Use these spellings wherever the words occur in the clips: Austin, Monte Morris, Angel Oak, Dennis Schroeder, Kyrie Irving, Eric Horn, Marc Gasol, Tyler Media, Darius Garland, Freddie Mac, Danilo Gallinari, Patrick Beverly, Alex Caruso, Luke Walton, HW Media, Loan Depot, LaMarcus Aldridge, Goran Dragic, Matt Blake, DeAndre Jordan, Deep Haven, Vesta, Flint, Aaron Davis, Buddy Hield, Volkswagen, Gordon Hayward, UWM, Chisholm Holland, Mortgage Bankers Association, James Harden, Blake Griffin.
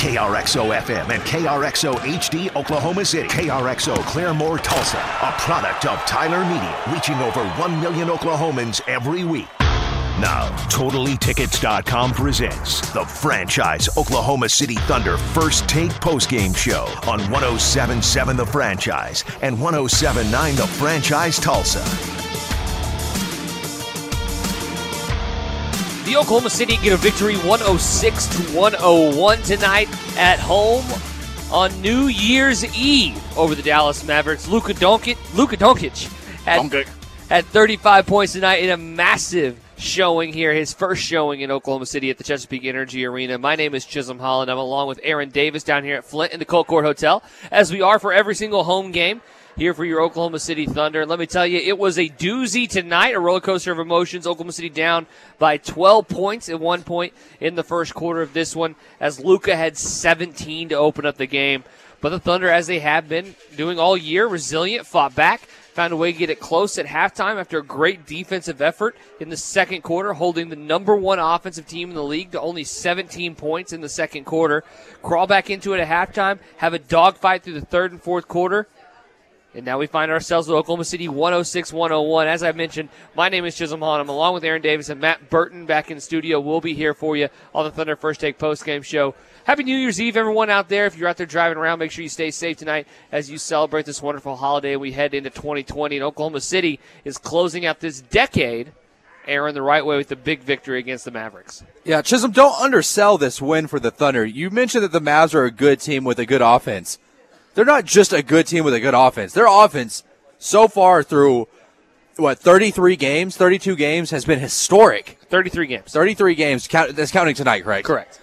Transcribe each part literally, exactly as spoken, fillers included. K R X O F M and K R X O H D Oklahoma City. K R X O Claremore Tulsa, a product of Tyler Media, reaching over one million Oklahomans every week. Now, Totally Tickets dot com presents the Franchise Oklahoma City Thunder First Take Postgame Show on one oh seven point seven The Franchise and one oh seven point nine The Franchise Tulsa. The Oklahoma City get a victory one oh six to one oh one tonight at home on New Year's Eve over the Dallas Mavericks. Luka Doncic, Luka Doncic had, had thirty-five points tonight in a massive showing here, his first showing in Oklahoma City at the Chesapeake Energy Arena. My name is Chisholm Holland. I'm along with Aaron Davis down here at Flint in the Colcord Hotel, as we are for every single home game here for your Oklahoma City Thunder. And let me tell you, it was a doozy tonight, a roller coaster of emotions. Oklahoma City down by twelve points at one point in the first quarter of this one, as Luka had seventeen to open up the game. But the Thunder, as they have been doing all year, resilient, fought back, found a way to get it close at halftime after a great defensive effort in the second quarter, holding the number one offensive team in the league to only seventeen points in the second quarter. Crawl back into it at halftime, have a dogfight through the third and fourth quarter, and now we find ourselves with Oklahoma City one oh six to one oh one. As I mentioned, my name is Chisholm Hahn. I'm along with Aaron Davis and Matt Burton back in the studio. We'll be here for you on the Thunder First Take Postgame Show. Happy New Year's Eve, everyone out there. If you're out there driving around, make sure you stay safe tonight as you celebrate this wonderful holiday. We head into twenty twenty, and Oklahoma City is closing out this decade, Aaron, the right way with the big victory against the Mavericks. Yeah, Chisholm, don't undersell this win for the Thunder. You mentioned that the Mavs are a good team with a good offense. They're not just a good team with a good offense. Their offense so far through, what, thirty-three games, thirty-two games has been historic. thirty-three games. thirty-three games, count, that's counting tonight, right? Correct.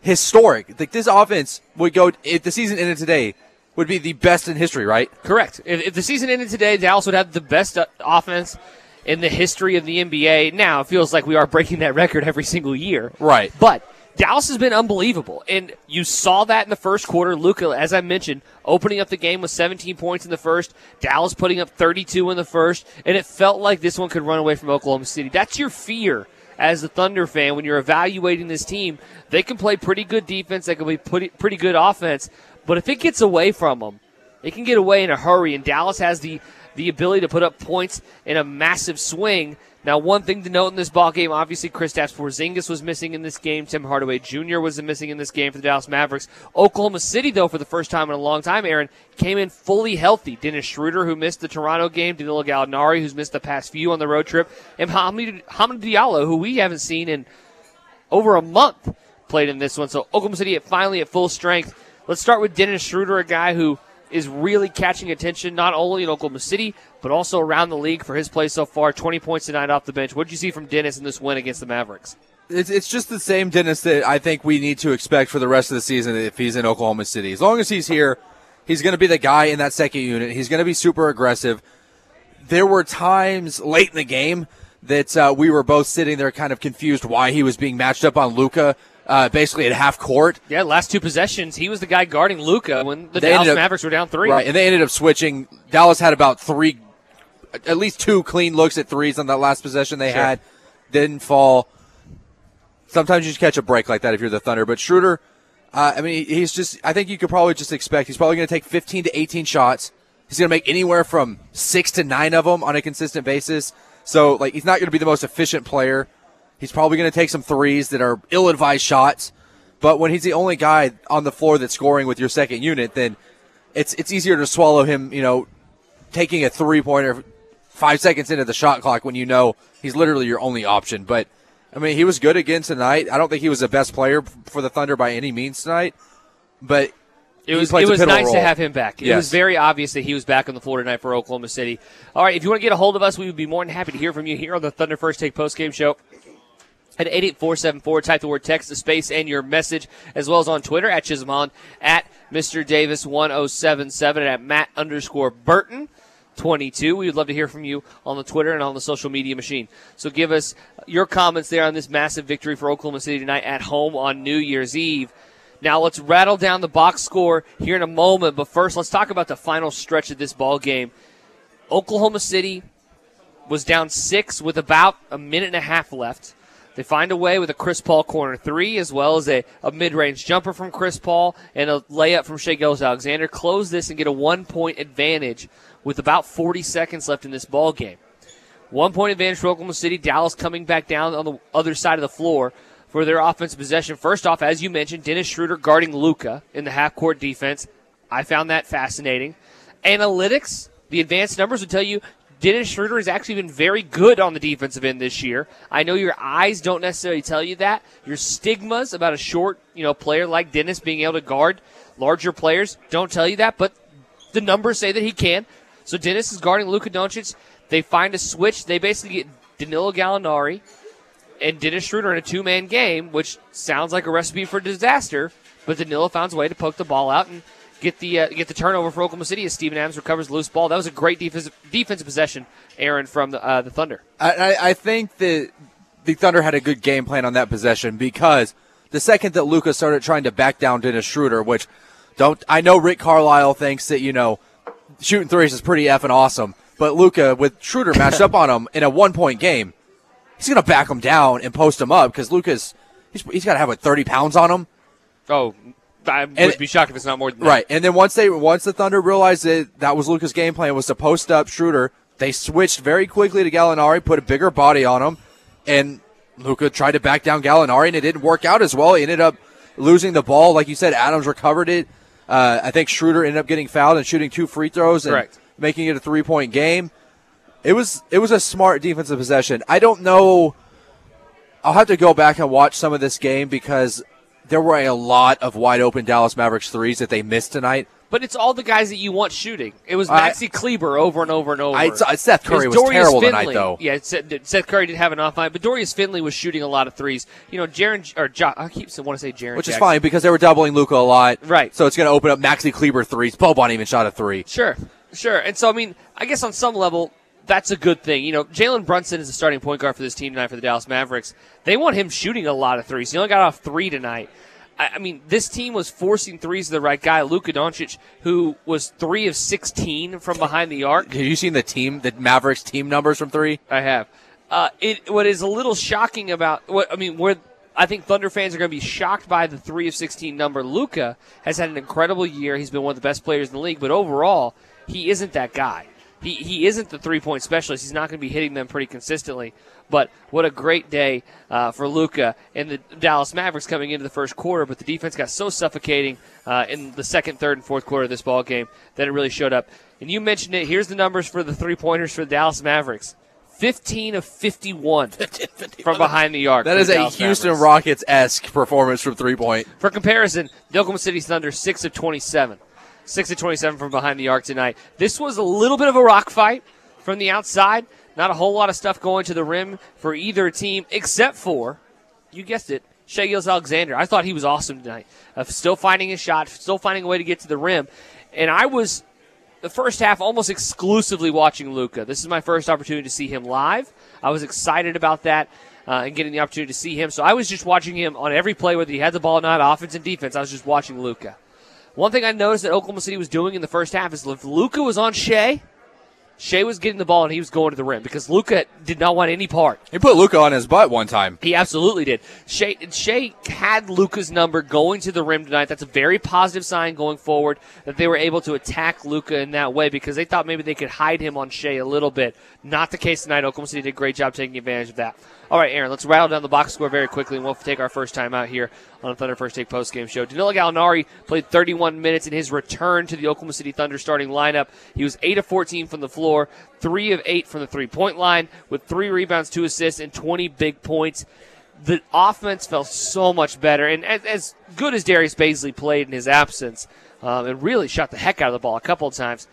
Historic. Like, this offense would go, if the season ended today, would be the best in history, right? Correct. If, if the season ended today, Dallas would have the best offense in the history of the N B A. Now, it feels like we are breaking that record every single year. Right. But Dallas has been unbelievable, and you saw that in the first quarter. Luka, as I mentioned, opening up the game with seventeen points in the first, Dallas putting up thirty-two in the first, and it felt like this one could run away from Oklahoma City. That's your fear as the Thunder fan when you're evaluating this team. They can play pretty good defense, they can be pretty good offense, but if it gets away from them, it can get away in a hurry, and Dallas has the, the ability to put up points in a massive swing. Now, one thing to note in this ballgame, obviously Kristaps Porzingis was missing in this game. Tim Hardaway Junior was missing in this game for the Dallas Mavericks. Oklahoma City, though, for the first time in a long time, Aaron, came in fully healthy. Dennis Schroeder, who missed the Toronto game, Danilo Gallinari, who's missed the past few on the road trip, and Hamid Diallo, who we haven't seen in over a month, played in this one. So Oklahoma City finally at full strength. Let's start with Dennis Schroeder, a guy who is really catching attention not only in Oklahoma City, but also around the league for his play so far. twenty points tonight off the bench. What did you see from Dennis in this win against the Mavericks? It's, it's just the same Dennis that I think we need to expect for the rest of the season if he's in Oklahoma City. As long as he's here, he's going to be the guy in that second unit. He's going to be super aggressive. There were times late in the game that uh, we were both sitting there kind of confused why he was being matched up on Luka. Uh, basically at half court. Yeah, last two possessions, he was the guy guarding Luka when the they Dallas up, Mavericks were down three. Right, and they ended up switching. Dallas had about three, at least two clean looks at threes on that last possession they sure. had. Didn't fall. Sometimes you just catch a break like that if you're the Thunder. But Schroeder, uh, I mean, he's just, I think you could probably just expect, he's probably going to take fifteen to eighteen shots. He's going to make anywhere from six to nine of them on a consistent basis. So, like, he's not going to be the most efficient player. He's probably going to take some threes that are ill-advised shots, but when he's the only guy on the floor that's scoring with your second unit, then it's it's easier to swallow him, you know, taking a three-pointer five seconds into the shot clock when you know he's literally your only option. But, I mean, he was good again tonight. I don't think he was the best player for the Thunder by any means tonight, but It was, it was nice role. to have him back. It yes. was very obvious that he was back on the floor tonight for Oklahoma City. All right, if you want to get a hold of us, we would be more than happy to hear from you here on the Thunder First Take Postgame Show. At eight eight four seven four, type the word text, the space, and your message, as well as on Twitter, at Chisholm Holland, at Mister Davis one oh seven seven, and at Matt underscore Burton twenty-two. We would love to hear from you on the Twitter and on the social media machine. So give us your comments there on this massive victory for Oklahoma City tonight at home on New Year's Eve. Now let's rattle down the box score here in a moment, but first let's talk about the final stretch of this ball game. Oklahoma City was down six with about a minute and a half left. They find a way with a Chris Paul corner three, as well as a, a mid-range jumper from Chris Paul and a layup from Shai Gilgeous-Alexander. Close this and get a one-point advantage with about forty seconds left in this ball game. One-point advantage for Oklahoma City. Dallas coming back down on the other side of the floor for their offensive possession. First off, as you mentioned, Dennis Schroeder guarding Luka in the half-court defense. I found that fascinating. Analytics, the advanced numbers would tell you Dennis Schroeder has actually been very good on the defensive end this year. I know your eyes don't necessarily tell you that. Your stigmas about a short, you know, player like Dennis being able to guard larger players don't tell you that, but the numbers say that he can. So Dennis is guarding Luka Doncic. They find a switch. They basically get Danilo Gallinari and Dennis Schroeder in a two-man game, which sounds like a recipe for disaster, but Danilo finds a way to poke the ball out and Get the uh, get the turnover for Oklahoma City as Steven Adams recovers the loose ball. That was a great defensive defensive possession, Aaron, from the, uh, the Thunder. I, I think that the Thunder had a good game plan on that possession because the second that Luka started trying to back down Dennis Schroeder, which don't I know Rick Carlisle thinks that, you know, shooting threes is pretty effing awesome, but Luka with Schroeder matched up on him in a one-point game, he's going to back him down and post him up because Luka's he's, he's got to have, what, thirty pounds on him? Oh, I would and, be shocked if it's not more than that. Right, and then once they once the Thunder realized that that was Luka's game plan, was to post up Schroeder, they switched very quickly to Gallinari, put a bigger body on him, and Luka tried to back down Gallinari, and it didn't work out as well. He ended up losing the ball. Like you said, Adams recovered it. Uh, I think Schroeder ended up getting fouled and shooting two free throws and Correct. making it a three-point game. It was it was a smart defensive possession. I don't know. I'll have to go back and watch some of this game because there were a lot of wide-open Dallas Mavericks threes that they missed tonight. But it's all the guys that you want shooting. It was Maxi I, Kleber over and over and over. I, I, Seth Curry was, was terrible Finley. tonight, though. Yeah, Seth, Seth Curry didn't have an off night, but Dorius Finley was shooting a lot of threes. You know, Jaren or jo, I keep want to say Jaren, which Jackson. is fine because they were doubling Luka a lot, right? So it's going to open up Maxi Kleber threes. Boban even shot a three. Sure, sure. And so I mean, I guess on some level, that's a good thing. You know, Jalen Brunson is the starting point guard for this team tonight for the Dallas Mavericks. They want him shooting a lot of threes. He only got off three tonight. I, I mean, this team was forcing threes to the right guy, Luka Doncic, who was three of sixteen from behind the arc. Have you seen the team, the Mavericks team numbers from three? I have. Uh, it, what is a little shocking about, what I mean, where I think Thunder fans are going to be shocked by the three of sixteen number. Luka has had an incredible year. He's been one of the best players in the league, but overall, he isn't that guy. He he isn't the three-point specialist. He's not going to be hitting them pretty consistently. But what a great day uh, for Luka and the Dallas Mavericks coming into the first quarter. But the defense got so suffocating uh, in the second, third, and fourth quarter of this ball game that it really showed up. And you mentioned it. Here's the numbers for the three-pointers for the Dallas Mavericks. fifteen of fifty-one from behind the arc. That is a Houston Rockets-esque performance from three-point. For comparison, the Oklahoma City Thunder, six of twenty-seven. six of twenty-seven from behind the arc tonight. This was a little bit of a rock fight from the outside. Not a whole lot of stuff going to the rim for either team, except for, you guessed it, Shai Gilgeous-Alexander. I thought he was awesome tonight. Uh, still finding his shot, still finding a way to get to the rim. And I was, the first half, almost exclusively watching Luka. This is my first opportunity to see him live. I was excited about that uh, and getting the opportunity to see him. So I was just watching him on every play, whether he had the ball or not, offense and defense. I was just watching Luka. One thing I noticed that Oklahoma City was doing in the first half is if Luka was on Shai, Shai was getting the ball and he was going to the rim because Luka did not want any part. He put Luka on his butt one time. He absolutely did. Shai, Shai had Luka's number going to the rim tonight. That's a very positive sign going forward that they were able to attack Luka in that way because they thought maybe they could hide him on Shai a little bit. Not the case tonight. Oklahoma City did a great job taking advantage of that. All right, Aaron, let's rattle down the box score very quickly, and we'll take our first time out here on the Thunder First Take postgame show. Danilo Gallinari played thirty-one minutes in his return to the Oklahoma City Thunder starting lineup. He was eight of fourteen from the floor, three of eight from the three-point line, with three rebounds, two assists, and twenty big points. The offense felt so much better, and as, as good as Darius Bazley played in his absence, um, and really shot the heck out of the ball a couple of times,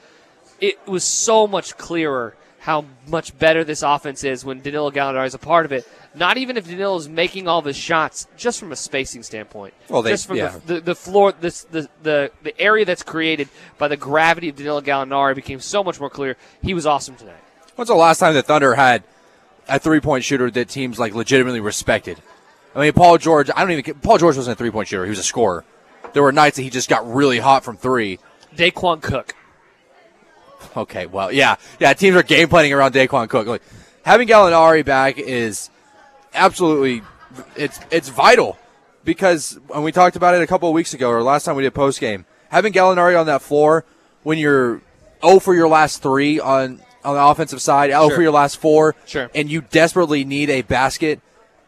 it was so much clearer how much better this offense is when Danilo Gallinari is a part of it. Not even if Danilo's making all the shots, just from a spacing standpoint. Well, they, just from yeah. the, the, the floor, this, the, the the area that's created by the gravity of Danilo Gallinari became so much more clear. He was awesome tonight. When's the last time the Thunder had a three-point shooter that teams like legitimately respected? I mean, Paul George, I don't even Paul George wasn't a three-point shooter. He was a scorer. There were nights that he just got really hot from three. Daquan Cook. Okay, well, yeah. Yeah, teams are game planning around Daquan Cook. Like, having Gallinari back is – absolutely it's it's vital, because when we talked about it a couple of weeks ago, or last time we did post game, having Gallinari on that floor when you're oh for your last three on on the offensive side, oh sure. for your last four, sure. and you desperately need a basket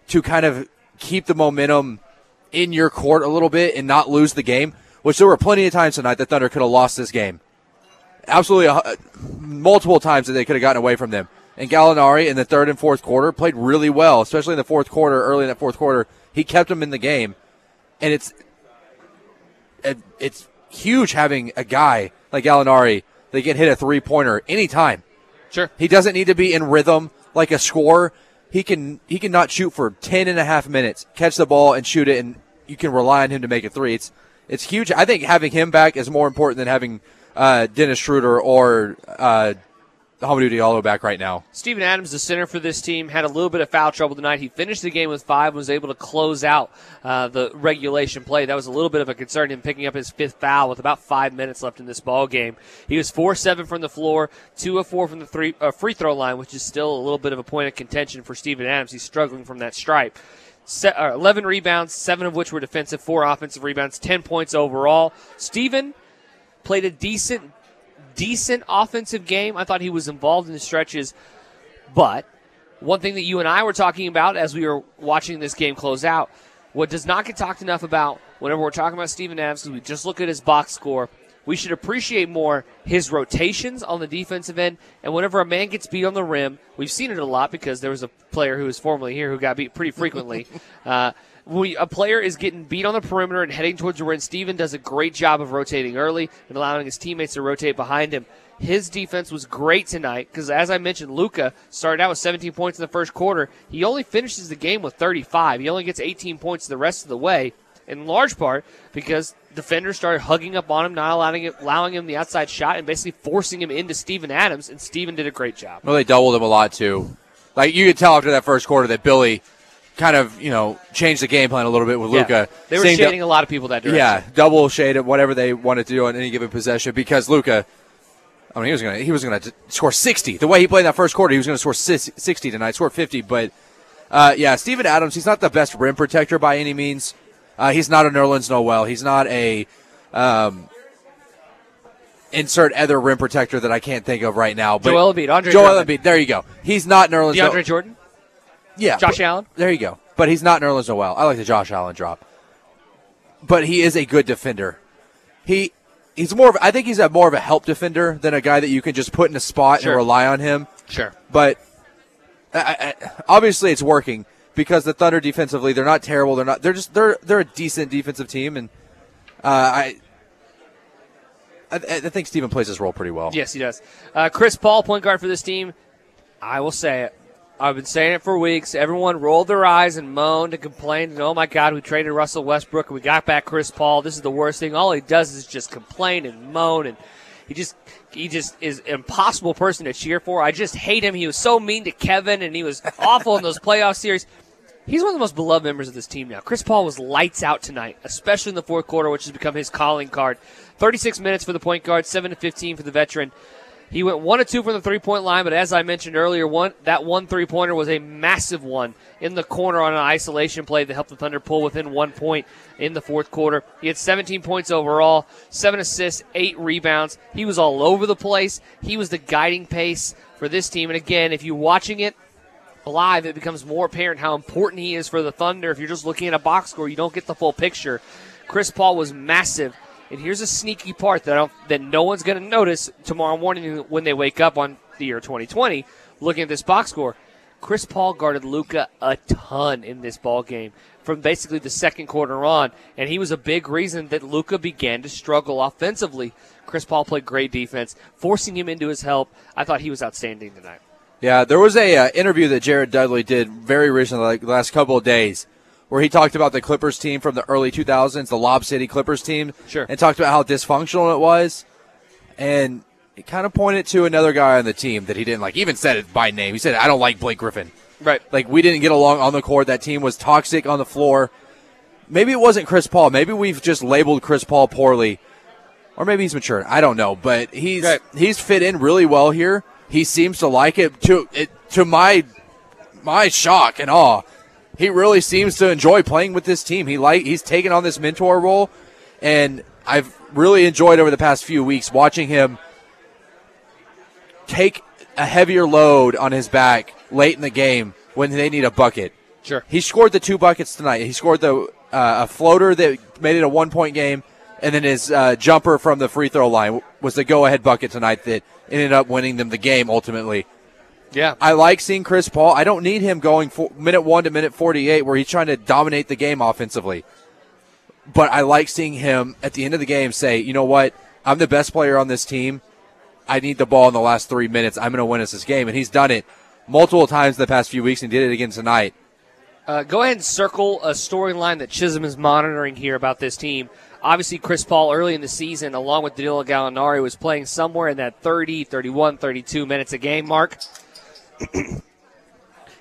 to kind of keep the momentum in your court a little bit and not lose the game, which there were plenty of times tonight that Thunder could have lost this game. Absolutely, uh, multiple times that they could have gotten away from them. And Gallinari in the third and fourth quarter played really well, especially in the fourth quarter, early in that fourth quarter. He kept them in the game. And it's it, it's huge having a guy like Gallinari that can hit a three-pointer anytime. Sure. He doesn't need to be in rhythm like a scorer. He can he can not shoot for ten and a half minutes, catch the ball and shoot it, and you can rely on him to make a three. It's it's huge. I think having him back is more important than having uh, Dennis Schroeder or uh, Hamid Diallo back right now. Steven Adams, the center for this team, had a little bit of foul trouble tonight. He finished the game with five and was able to close out uh, the regulation play. That was a little bit of a concern, him picking up his fifth foul with about five minutes left in this ball game. He was four of seven from the floor, two of four from the three, uh, free throw line, which is still a little bit of a point of contention for Steven Adams. He's struggling from that stripe. Se- uh, eleven rebounds, seven of which were defensive, four offensive rebounds, ten points overall. Steven played a decent decent offensive game. I thought he was involved in the stretches, but one thing that you and I were talking about as we were watching this game close out, what does not get talked enough about whenever we're talking about Steven Adams, because we just look at his box score, we should appreciate more his rotations on the defensive end, and whenever a man gets beat on the rim, we've seen it a lot because there was a player who was formerly here who got beat pretty frequently. uh We, a player is getting beat on the perimeter and heading towards the rim. Steven does a great job of rotating early and allowing his teammates to rotate behind him. His defense was great tonight because, as I mentioned, Luka started out with seventeen points in the first quarter. He only finishes the game with thirty-five. He only gets eighteen points the rest of the way, in large part because defenders started hugging up on him, not allowing him, allowing him the outside shot, and basically forcing him into Steven Adams, and Steven did a great job. Well, they doubled him a lot, too. Like, you could tell after that first quarter that Billy kind of, you know, change the game plan a little bit with yeah. Luka. They were Same shading du- a lot of people that direction. Yeah, double shade of whatever they wanted to do on any given possession, because Luka, I mean, he was going he was going to score sixty. The way he played in that first quarter, he was going to score sixty tonight, scored fifty. But, uh, yeah, Steven Adams, he's not the best rim protector by any means. Uh, he's not a Nerlens Noel. He's not a um, insert other rim protector that I can't think of right now. But Joel Embiid. Andre Joel Jordan. Embiid, there you go. He's not Nerlens Noel. DeAndre Jordan? Yeah, Josh but, Allen. There you go. But he's not Nerlens Noel. I like the Josh Allen drop. But he is a good defender. He he's more of I think he's a more of a help defender than a guy that you can just put in a spot sure. and rely on him. Sure. But I, I, obviously it's working because the Thunder defensively, they're not terrible. They're not. They're just they're they're a decent defensive team, and uh, I. I, I think Steven plays his role pretty well. Yes, he does. Uh, Chris Paul, point guard for this team. I will say it. I've been saying it for weeks. Everyone rolled their eyes and moaned and complained. And, oh, my God, we traded Russell Westbrook and we got back Chris Paul. This is the worst thing. All he does is just complain and moan. And he just he just is an impossible person to cheer for. I just hate him. He was so mean to Kevin, and he was awful in those playoff series. He's one of the most beloved members of this team now. Chris Paul was lights out tonight, especially in the fourth quarter, which has become his calling card. thirty-six minutes for the point guard, seven to fifteen for the veteran. He went one of two from the three-point line, but as I mentioned earlier, one that one three-pointer was a massive one in the corner on an isolation play that helped the Thunder pull within one point in the fourth quarter. He had seventeen points overall, seven assists, eight rebounds. He was all over the place. He was the guiding pace for this team. And again, if you're watching it live, it becomes more apparent how important he is for the Thunder. If you're just looking at a box score, you don't get the full picture. Chris Paul was massive. And here's a sneaky part that I don't, that no one's going to notice tomorrow morning when they wake up on the year twenty twenty looking at this box score. Chris Paul guarded Luka a ton in this ball game from basically the second quarter on, and he was a big reason that Luka began to struggle offensively. Chris Paul played great defense, forcing him into his help. I thought he was outstanding tonight. Yeah, there was an uh, interview that Jared Dudley did very recently, like the last couple of days, where he talked about the Clippers team from the early two thousands, the Lob City Clippers team, sure. and talked about how dysfunctional it was. And it kind of pointed to another guy on the team that he didn't like. He even said it by name. He said, I don't like Blake Griffin. Right. Like, we didn't get along on the court. That team was toxic on the floor. Maybe it wasn't Chris Paul. Maybe we've just labeled Chris Paul poorly. Or maybe he's matured. I don't know. But he's right. he's fit in really well here. He seems to like it. To, it, to my, my shock and awe, he really seems to enjoy playing with this team. He like he's taken on this mentor role, and I've really enjoyed over the past few weeks watching him take a heavier load on his back late in the game when they need a bucket. Sure. He scored the two buckets tonight. He scored the uh, a floater that made it a one-point game, and then his uh, jumper from the free throw line was the go-ahead bucket tonight that ended up winning them the game ultimately. Yeah, I like seeing Chris Paul. I don't need him going for minute one to minute forty-eight where he's trying to dominate the game offensively. But I like seeing him at the end of the game say, you know what, I'm the best player on this team. I need the ball in the last three minutes. I'm going to win us this game. And he's done it multiple times in the past few weeks and did it again tonight. Uh, go ahead and circle a storyline that Chisholm is monitoring here about this team. Obviously, Chris Paul early in the season, along with Danilo Gallinari, was playing somewhere in that thirty, thirty-one, thirty-two minutes a game mark.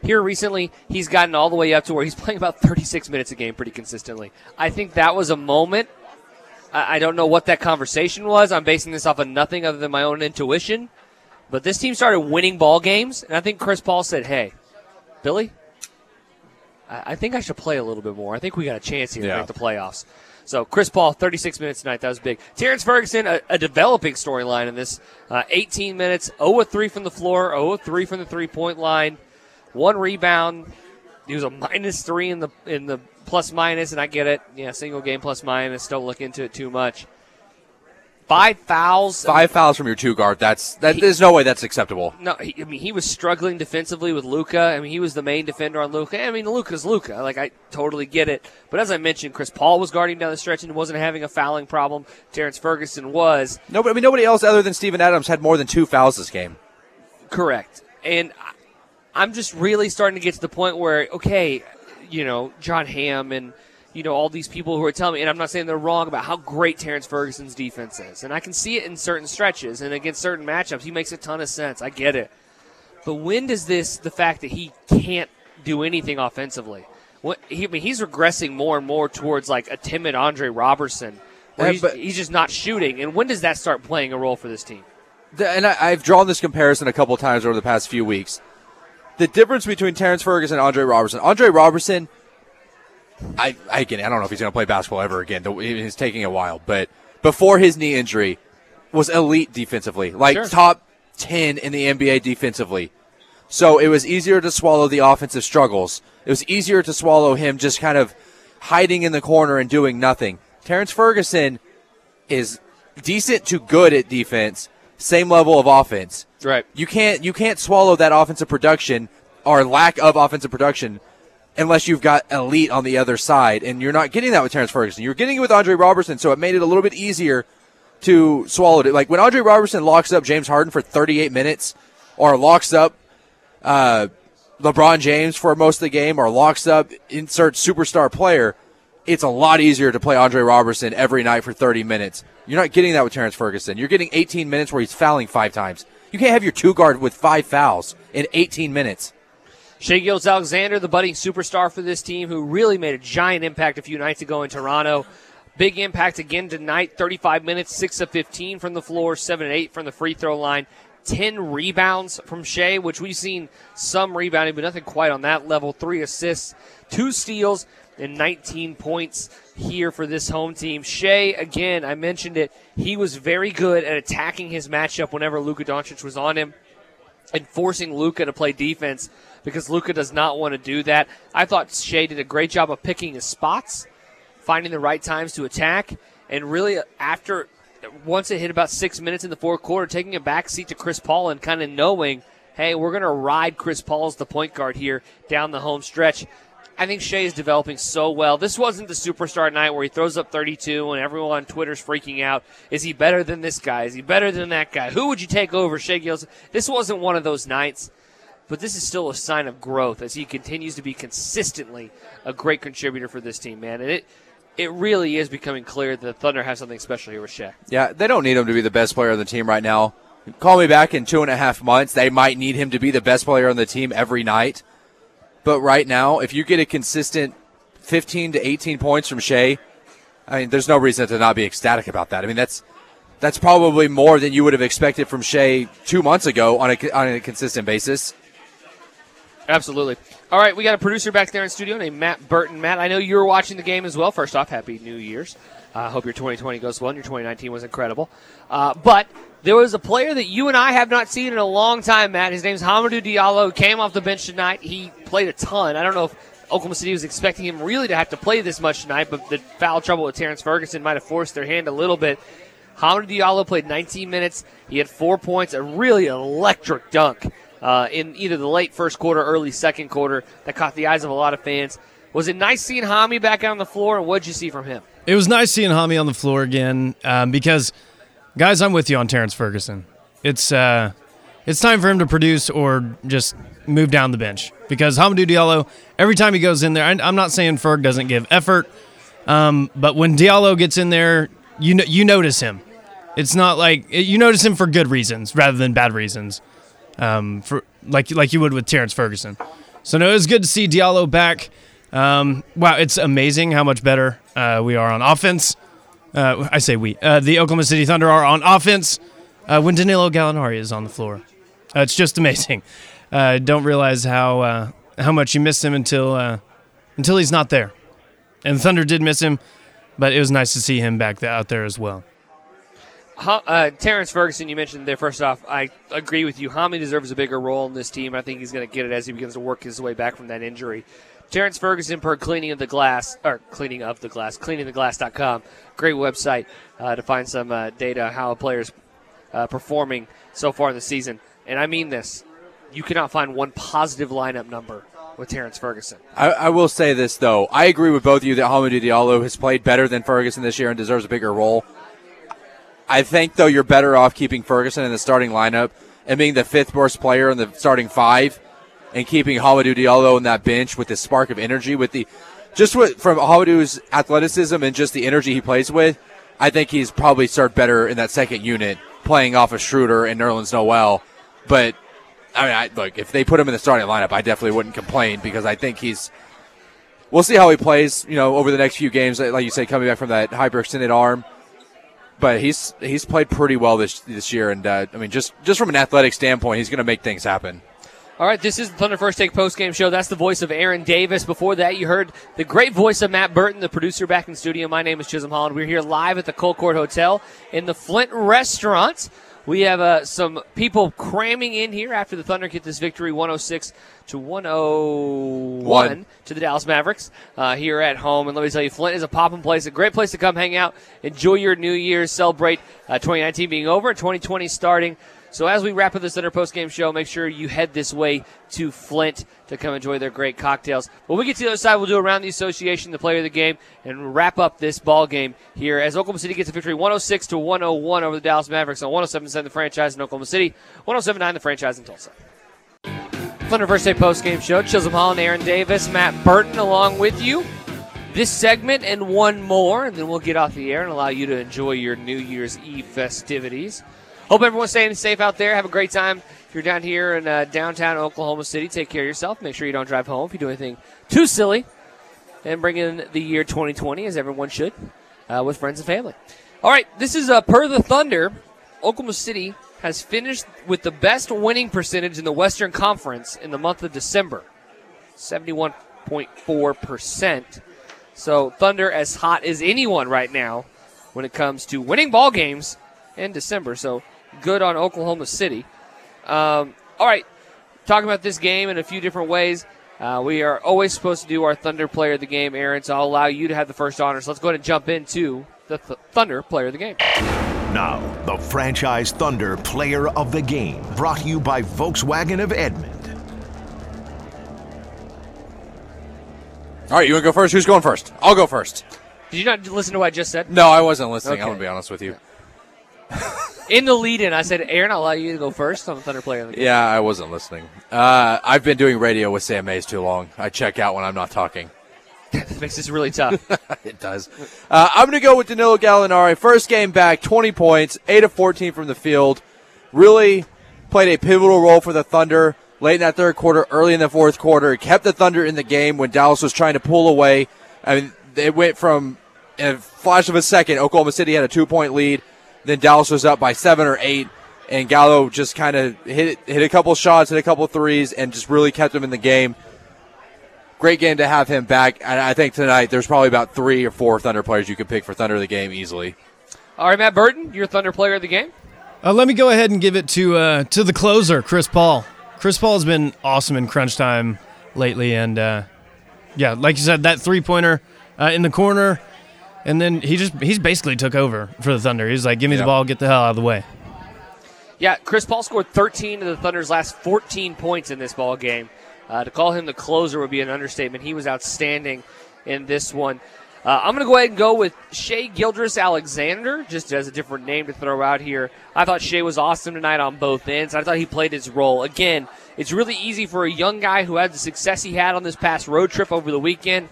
Here recently, he's gotten all the way up to where he's playing about thirty-six minutes a game pretty consistently. I think that was a moment. I, I don't know what that conversation was. I'm basing this off of nothing other than my own intuition. But this team started winning ball games, and I think Chris Paul said, hey, Billy, I, I think I should play a little bit more. I think we got a chance here yeah. to make the playoffs. So Chris Paul, thirty-six minutes tonight. That was big. Terrence Ferguson, a, a developing storyline in this. Uh, eighteen minutes, zero of three from the floor, zero of three from the three-point line, one rebound. He was a minus three in the in the plus-minus, and I get it. Yeah, single game plus-minus. Don't look into it too much. Five fouls. Five fouls from your two guard. That's that. He, there's no way that's acceptable. No, he, I mean he was struggling defensively with Luka. I mean he was the main defender on Luka. I mean Luka's Luka. Like I totally get it. But as I mentioned, Chris Paul was guarding down the stretch and wasn't having a fouling problem. Terrence Ferguson was. No, but I mean nobody else other than Steven Adams had more than two fouls this game. Correct, and I'm just really starting to get to the point where okay, you know John Hamm and. You know, all these people who are telling me, and I'm not saying they're wrong about how great Terrence Ferguson's defense is. And I can see it in certain stretches and against certain matchups. He makes a ton of sense. I get it. But when does this, the fact that he can't do anything offensively? What, he, I mean, he's regressing more and more towards like a timid Andre Robertson. Where yeah, he's, but, he's just not shooting. And when does that start playing a role for this team? The, and I, I've drawn this comparison a couple times over the past few weeks. The difference between Terrence Ferguson and Andre Robertson. Andre Robertson... I I, again, I don't know if he's going to play basketball ever again. He's taking a while. But before his knee injury, was elite defensively, like sure. top ten in the N B A defensively. So it was easier to swallow the offensive struggles. It was easier to swallow him just kind of hiding in the corner and doing nothing. Terrence Ferguson is decent to good at defense, same level of offense. Right. You can't you can't swallow that offensive production or lack of offensive production unless you've got elite on the other side, and you're not getting that with Terrence Ferguson. You're getting it with Andre Robertson, so it made it a little bit easier to swallow it. Like when Andre Robertson locks up James Harden for thirty-eight minutes or locks up uh, LeBron James for most of the game or locks up insert superstar player, it's a lot easier to play Andre Robertson every night for thirty minutes. You're not getting that with Terrence Ferguson. You're getting eighteen minutes where he's fouling five times. You can't have your two guard with five fouls in eighteen minutes. Shai Gilgeous-Alexander, the budding superstar for this team, who really made a giant impact a few nights ago in Toronto. Big impact again tonight, thirty-five minutes, six of fifteen from the floor, seven and eight from the free throw line, ten rebounds from Shai, which we've seen some rebounding, but nothing quite on that level. Three assists, two steals, and nineteen points here for this home team. Shai, again, I mentioned it, he was very good at attacking his matchup whenever Luka Doncic was on him and forcing Luka to play defense, because Luka does not want to do that. I thought Shai did a great job of picking his spots, finding the right times to attack, and really after once it hit about six minutes in the fourth quarter, taking a backseat to Chris Paul and kind of knowing, hey, we're going to ride Chris Paul as the point guard here down the home stretch. I think Shai is developing so well. This wasn't the superstar night where he throws up thirty-two and everyone on Twitter's freaking out. Is he better than this guy? Is he better than that guy? Who would you take over, Shai Gilgeous? This wasn't one of those nights. But this is still a sign of growth as he continues to be consistently a great contributor for this team, man. And it it really is becoming clear that the Thunder have something special here with Shai. Yeah, they don't need him to be the best player on the team right now. Call me back in two and a half months. They might need him to be the best player on the team every night. But right now, if you get a consistent fifteen to eighteen points from Shai, I mean, there's no reason to not be ecstatic about that. I mean, that's that's probably more than you would have expected from Shai two months ago on a, on a consistent basis. Absolutely. All right, we got a producer back there in studio named Matt Burton. Matt, I know you were watching the game as well. First off, Happy New Year's. I uh, hope your twenty twenty goes well, and your twenty nineteen was incredible. Uh, but there was a player that you and I have not seen in a long time, Matt. His name's Hamid Diallo, who came off the bench tonight. He played a ton. I don't know if Oklahoma City was expecting him really to have to play this much tonight, but the foul trouble with Terrence Ferguson might have forced their hand a little bit. Hamid Diallo played nineteen minutes. He had four points, a really electric dunk uh, in either the late first quarter, early second quarter that caught the eyes of a lot of fans. Was it nice seeing Hami back out on the floor, and what did you see from him? It was nice seeing Hami on the floor again um, because, guys, I'm with you on Terrence Ferguson. It's uh, it's time for him to produce or just move down the bench because Hamidou Diallo, every time he goes in there, I'm not saying Ferg doesn't give effort, um, but when Diallo gets in there, you know, you notice him. It's not like – you notice him for good reasons rather than bad reasons, um, for like like you would with Terrence Ferguson. So, no, it was good to see Diallo back. Um, wow, it's amazing how much better uh, we are on offense. Uh, I say we. Uh, the Oklahoma City Thunder are on offense uh, when Danilo Gallinari is on the floor. Uh, it's just amazing. I uh, don't realize how uh, how much you miss him until uh, until he's not there. And the Thunder did miss him, but it was nice to see him back out there as well. Uh, Terrence Ferguson, you mentioned there. First off, I agree with you. Hami deserves a bigger role in this team. I think he's going to get it as he begins to work his way back from that injury. Terrence Ferguson per Cleaning of the Glass, or Cleaning of the Glass, cleaning the glass dot com. Great website uh, to find some uh, data on how a player's uh, performing so far in the season. And I mean this. You cannot find one positive lineup number with Terrence Ferguson. I, I will say this, though. I agree with both of you that Hamidou Diallo has played better than Ferguson this year and deserves a bigger role. I think, though, you're better off keeping Ferguson in the starting lineup and being the fifth worst player in the starting five, and keeping Hamidou Diallo on that bench with the spark of energy, with the just what, from Hamadou's athleticism and just the energy he plays with, I think he's probably started better in that second unit, playing off of Schroeder and Nerlens Noel. But I mean, I, look, if they put him in the starting lineup, I definitely wouldn't complain because I think he's. We'll see how he plays, you know, over the next few games. Like you say, coming back from that hyperextended arm, but he's he's played pretty well this this year, and uh, I mean, just just from an athletic standpoint, he's going to make things happen. All right, this is the Thunder First Take postgame show. That's the voice of Aaron Davis. Before that, you heard the great voice of Matt Burton, the producer back in the studio. My name is Chisholm Holland. We're here live at the Colcord Hotel in the Flint restaurant. We have uh, some people cramming in here after the Thunder get this victory, one oh six to one oh one One. to the Dallas Mavericks uh, here at home. And let me tell you, Flint is a poppin' place, a great place to come hang out, enjoy your New Year's, celebrate uh, twenty nineteen being over and twenty twenty starting. So as we wrap up this Thunder post-game show, make sure you head this way to Flint to come enjoy their great cocktails. When we get to the other side, we'll do around the association, the player of the game, and wrap up this ball game here as Oklahoma City gets a victory one oh six to one oh one over the Dallas Mavericks on one oh seven point seven The Franchise in Oklahoma City, one oh seven point nine The Franchise in Tulsa. Thunder First Take post-game show. Chisholm Holland, Aaron Davis, Matt Burton along with you. This segment and one more, and then we'll get off the air and allow you to enjoy your New Year's Eve festivities. Hope everyone's staying safe out there. Have a great time. If you're down here in uh, downtown Oklahoma City, take care of yourself. Make sure you don't drive home if you do anything too silly. And bring in the year twenty twenty, as everyone should, uh, with friends and family. All right, this is uh, per the Thunder. Oklahoma City has finished with the best winning percentage in the Western Conference in the month of December, seventy-one point four percent. So Thunder as hot as anyone right now when it comes to winning ball games in December. So good on Oklahoma City. Um, all right, talking about this game in a few different ways. Uh, we are always supposed to do our Thunder Player of the Game, Aaron, so I'll allow you to have the first honor. So let's go ahead and jump into the th- Thunder Player of the Game. Now, the Franchise Thunder Player of the Game, brought to you by Volkswagen of Edmond. All right, you want to go first? Who's going first? I'll go first. Did you not listen to what I just said? No, I wasn't listening. Okay. I'm going to be honest with you. In the lead-in, I said, Aaron, I'll allow you to go first on the Thunder Player of the Game. Yeah, I wasn't listening. Uh, I've been doing radio with Sam Mays too long. I check out when I'm not talking. That makes this really tough. It does. Uh, I'm going to go with Danilo Gallinari. First game back, twenty points, eight of fourteen from the field. Really played a pivotal role for the Thunder late in that third quarter, early in the fourth quarter. It kept the Thunder in the game when Dallas was trying to pull away. I mean, it went from, in a flash of a second, Oklahoma City had a two-point lead. Then Dallas was up by seven or eight, and Gallo just kind of hit hit a couple shots, hit a couple threes, and just really kept him in the game. Great game to have him back, and I think tonight there's probably about three or four Thunder players you could pick for Thunder of the Game easily. All right, Matt Burton, your Thunder player of the game? Uh, let me go ahead and give it to uh, to the closer, Chris Paul. Chris Paul has been awesome in crunch time lately, and uh, yeah, like you said, that three-pointer uh, in the corner, and then he just he's basically took over for the Thunder. He's like, give me yeah. the ball, get the hell out of the way. Yeah, Chris Paul scored thirteen of the Thunder's last fourteen points in this ball game. Uh, to call him the closer would be an understatement. He was outstanding in this one. Uh, I'm going to go ahead and go with Shai Gilgeous-Alexander, just as a different name to throw out here. I thought Shai was awesome tonight on both ends. I thought he played his role. Again, it's really easy for a young guy who had the success he had on this past road trip over the weekend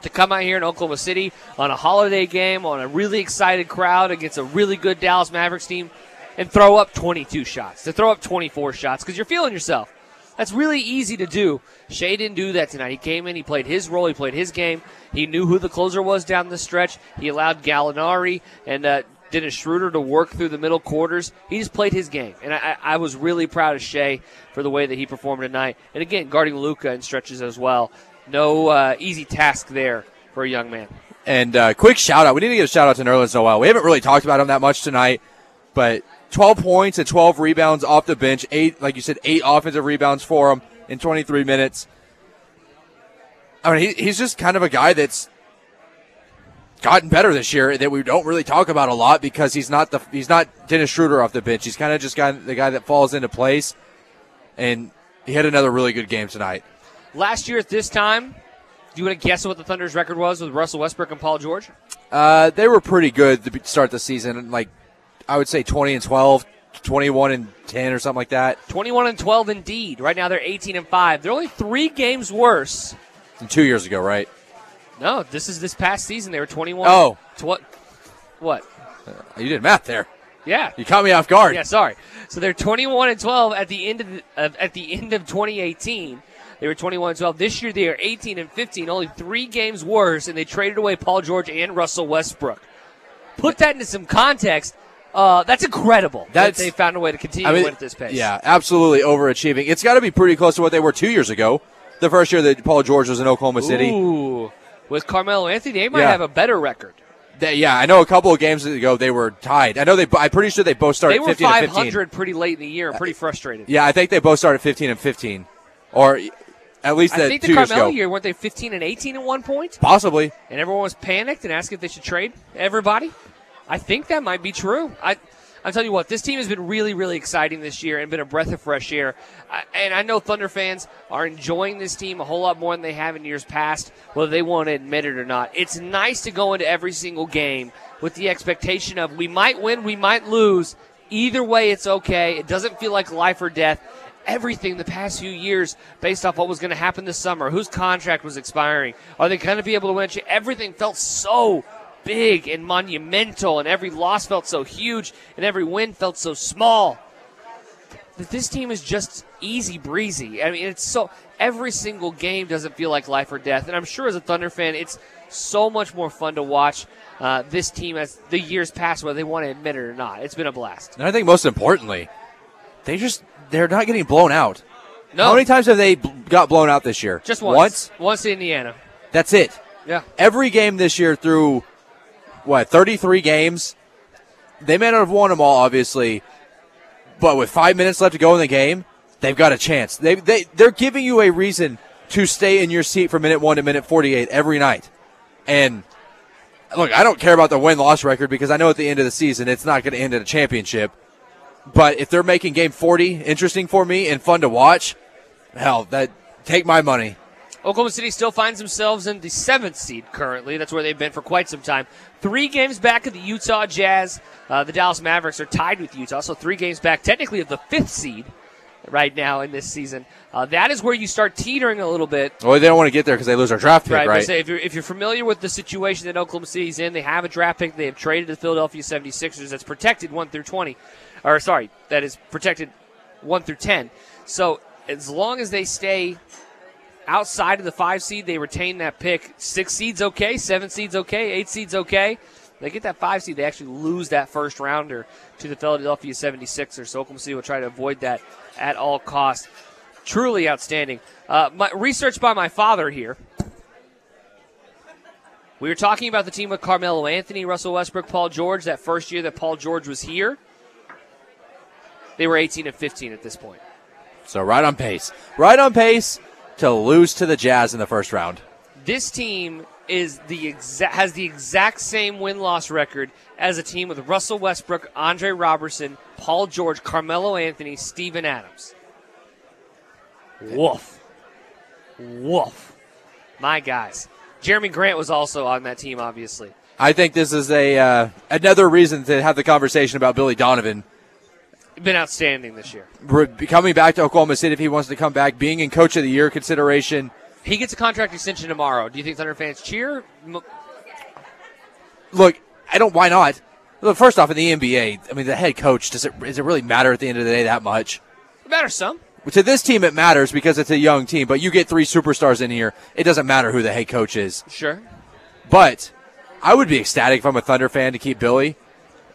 to come out here in Oklahoma City on a holiday game, on a really excited crowd against a really good Dallas Mavericks team, and throw up twenty-two shots, to throw up twenty-four shots, because you're feeling yourself. That's really easy to do. Shai didn't do that tonight. He came in, he played his role, he played his game. He knew who the closer was down the stretch. He allowed Gallinari and uh, Dennis Schroeder to work through the middle quarters. He just played his game, and I, I was really proud of Shai for the way that he performed tonight. And again, guarding Luka in stretches as well. No uh, easy task there for a young man. And uh, quick shout-out. We need to give a shout-out to Nerlens Noel. We haven't really talked about him that much tonight, but twelve points and twelve rebounds off the bench, eight, like you said, eight offensive rebounds for him in twenty-three minutes. I mean, he, he's just kind of a guy that's gotten better this year that we don't really talk about a lot because he's not the he's not Dennis Schroeder off the bench. He's kind of just got the guy that falls into place, and he had another really good game tonight. Last year at this time, do you want to guess what the Thunder's record was with Russell Westbrook and Paul George? Uh, they were pretty good to start the season, like I would say twenty and twelve, twenty-one and ten, or something like that. twenty-one and twelve, indeed. Right now they're eighteen and five. They're only three games worse than two years ago, right? No, this is this past season. They were twenty-one. Oh, tw- what? Uh, you did math there. Yeah, you caught me off guard. Yeah, sorry. So they're twenty-one and twelve at the end of, of at the end of twenty eighteen. They were twenty-one and twelve. This year they are eighteen and fifteen, only three games worse, and they traded away Paul George and Russell Westbrook. Put that into some context. Uh, that's incredible that's, that they found a way to continue I mean, to win at this pace. Yeah, absolutely overachieving. It's got to be pretty close to what they were two years ago, the first year that Paul George was in Oklahoma City. Ooh, with Carmelo Anthony, they might yeah. have a better record. They, yeah, I know a couple of games ago they were tied. I know they. I'm pretty sure they both started fifteen and fifteen. They were five hundred pretty late in the year, pretty frustrated. Yeah, I think they both started fifteen and fifteen, or at least the, I think the two Carmelo years ago. Year, weren't they fifteen and eighteen at one point? Possibly. And everyone was panicked and asked if they should trade everybody. I think that might be true. I, I'm telling you what, this team has been really, really exciting this year and been a breath of fresh air. I, and I know Thunder fans are enjoying this team a whole lot more than they have in years past, whether they want to admit it or not. It's nice to go into every single game with the expectation of we might win, we might lose. Either way, it's okay. It doesn't feel like life or death. Everything the past few years based off what was going to happen this summer, whose contract was expiring, are they going to be able to win? Everything felt so big and monumental, and every loss felt so huge, and every win felt so small. That this team is just easy breezy. I mean, it's so every single game doesn't feel like life or death, and I'm sure as a Thunder fan, it's so much more fun to watch uh, this team as the years pass, whether they want to admit it or not. It's been a blast. And I think most importantly, they just they're not getting blown out. No. How many times have they got blown out this year? Just once. Once, once to Indiana. That's it. Yeah. Every game this year through. What, thirty-three games? They may not have won them all, obviously, but with five minutes left to go in the game, they've got a chance. They, they, they're giving you a reason to stay in your seat from minute one to minute forty-eight every night. And, look, I don't care about the win-loss record because I know at the end of the season it's not going to end in a championship. But if they're making game forty interesting for me and fun to watch, hell, that take my money. Oklahoma City still finds themselves in the seventh seed currently. That's where they've been for quite some time. Three games back of the Utah Jazz. Uh, the Dallas Mavericks are tied with Utah, so three games back technically of the fifth seed right now in this season. Uh, that is where you start teetering a little bit. Well, they don't want to get there because they lose their draft pick, right? right? Say if, you're, if you're familiar with the situation that Oklahoma City's in, they have a draft pick. They have traded to the Philadelphia seventy-sixers. That's protected one through twenty. Or, sorry, that is protected one through ten. So as long as they stay outside of the five seed, they retain that pick. Six seed's okay, seven seed's okay, eight seed's okay. They get that five seed, they actually lose that first rounder to the Philadelphia 76ers. So Oklahoma City will try to avoid that at all costs. Truly outstanding. Uh, my research by my father here. We were talking about the team with Carmelo Anthony, Russell Westbrook, Paul George. That first year that Paul George was here, they were eighteen and fifteen at this point. So right on pace. Right on pace to lose to the Jazz in the first round. This team is the exa- has the exact same win-loss record as a team with Russell Westbrook, Andre Robertson, Paul George, Carmelo Anthony, Steven Adams. Woof. Woof. My guys. Jeremy Grant was also on that team, obviously. I think this is a uh, another reason to have the conversation about Billy Donovan. Been outstanding this year. Re- coming back to Oklahoma City if he wants to come back, being in Coach of the Year consideration. He gets a contract extension tomorrow. Do you think Thunder fans cheer? M- Look, I don't. Why not? Look, first off, in the N B A, I mean, the head coach, does it does it really matter at the end of the day that much? It matters some. To this team, it matters because it's a young team, but you get three superstars in here. It doesn't matter who the head coach is. Sure. But I would be ecstatic if I'm a Thunder fan to keep Billy.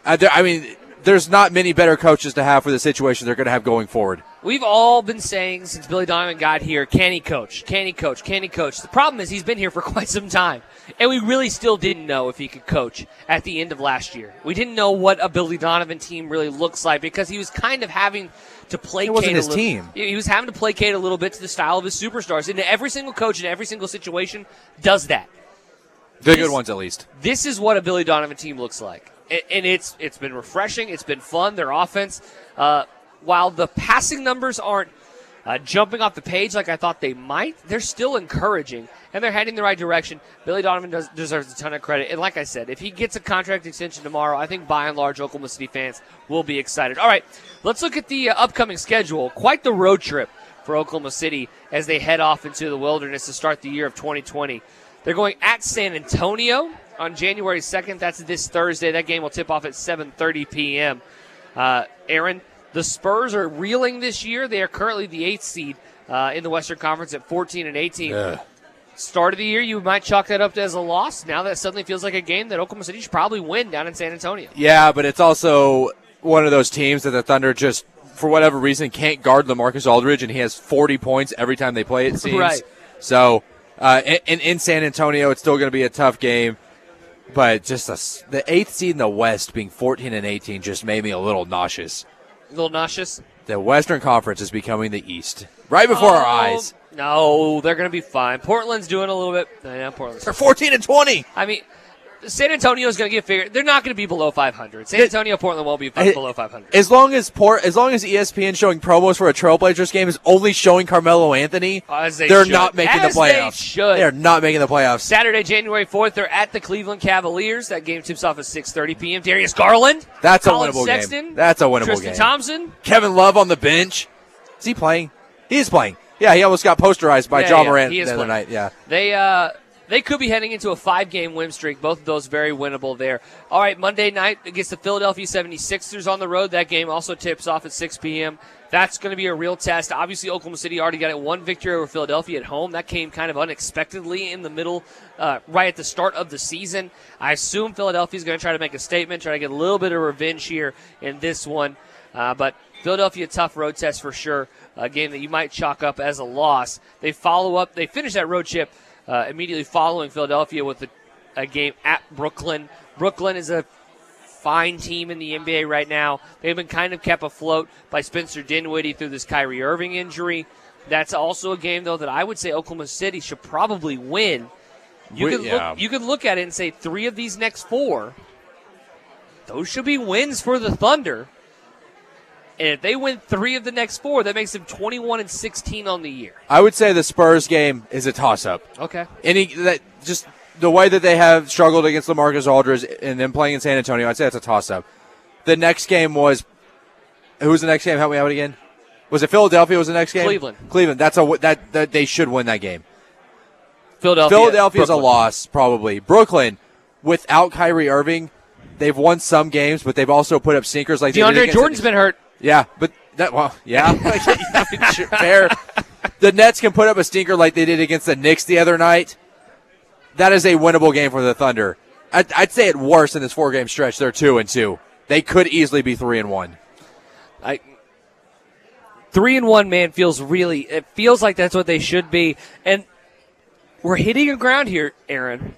I, there, I mean, there's not many better coaches to have for the situation they're going to have going forward. We've all been saying since Billy Donovan got here, can he coach, can he coach, can he coach? The problem is he's been here for quite some time, and we really still didn't know if he could coach at the end of last year. We didn't know what a Billy Donovan team really looks like because he was kind of having – to placate it wasn't his little, team. He was having to placate a little bit to the style of his superstars. And every single coach in every single situation does that. The this, good ones, at least. This is what a Billy Donovan team looks like. And it's it's been refreshing. It's been fun. Their offense, uh, while the passing numbers aren't uh, jumping off the page like I thought they might, they're still encouraging, and they're heading the right direction. Billy Donovan does, deserves a ton of credit. And like I said, if he gets a contract extension tomorrow, I think by and large Oklahoma City fans will be excited. All right. Let's look at the uh, upcoming schedule. Quite the road trip for Oklahoma City as they head off into the wilderness to start the year of twenty twenty. They're going at San Antonio on January second. That's this Thursday. That game will tip off at seven thirty p.m. Uh, Aaron, the Spurs are reeling this year. They are currently the eighth seed uh, in the Western Conference at fourteen and eighteen. Yeah. Start of the year, you might chalk that up as a loss. Now that suddenly feels like a game that Oklahoma City should probably win down in San Antonio. Yeah, but it's also one of those teams that the Thunder just, for whatever reason, can't guard LaMarcus Aldridge, and he has forty points every time they play, it seems. Right. So, uh, in, in San Antonio, it's still going to be a tough game, but just a, the eighth seed in the West being fourteen and eighteen just made me a little nauseous. A little nauseous? The Western Conference is becoming the East. Right before oh, our eyes. No, they're going to be fine. Portland's doing a little bit. Yeah, Portland's they're fourteen and twenty. I mean, San Antonio's going to get figured. They're not going to be below five hundred. San Antonio, Portland won't be below five hundred. As long as Port, as long as E S P N showing promos for a Trailblazers game is only showing Carmelo Anthony, as they they're should. not making as the playoffs. They should. They're not making the playoffs. Saturday, January fourth, they're at the Cleveland Cavaliers. That game tips off at six thirty p.m. Darius Garland. That's a winnable Sexton, game. That's a winnable Tristan game. Tristan Thompson. Kevin Love on the bench. Is he playing? He is playing. Yeah, he almost got posterized by yeah, John yeah, Morant the other playing. night. Yeah. They, uh, They could be heading into a five-game win streak. Both of those very winnable there. All right, Monday night against the Philadelphia 76ers on the road. That game also tips off at six p.m. That's going to be a real test. Obviously, Oklahoma City already got it one victory over Philadelphia at home. That came kind of unexpectedly in the middle, uh, right at the start of the season. I assume Philadelphia's going to try to make a statement, try to get a little bit of revenge here in this one. Uh, but Philadelphia, tough road test for sure. A game that you might chalk up as a loss. They follow up. They finish that road trip. Uh, immediately following Philadelphia with a, a game at Brooklyn. Brooklyn is a fine team in the N B A right now. They've been kind of kept afloat by Spencer Dinwiddie through this Kyrie Irving injury. That's also a game, though, that I would say Oklahoma City should probably win. You could yeah. look, you could look at it and say three of these next four, those should be wins for the Thunder. And if they win three of the next four, that makes them twenty-one and sixteen on the year. I would say the Spurs game is a toss-up. Okay. Any that just the way that they have struggled against LaMarcus Aldridge and then playing in San Antonio, I'd say that's a toss-up. The next game was who was the next game? Help me out again. Was it Philadelphia? Was the next game? Cleveland. Cleveland. That's a that that they should win that game. Philadelphia. Philadelphia is a loss probably. Brooklyn without Kyrie Irving, they've won some games, but they've also put up sinkers like DeAndre Jordan's been hurt. Yeah, but that, well, yeah. Fair. The Nets can put up a stinker like they did against the Knicks the other night. That is a winnable game for the Thunder. I'd, I'd say at worst in this four-game stretch, they're two and two. They could easily be three and one. I three and one, man, feels really. It feels like that's what they should be, and we're hitting a ground here, Aaron.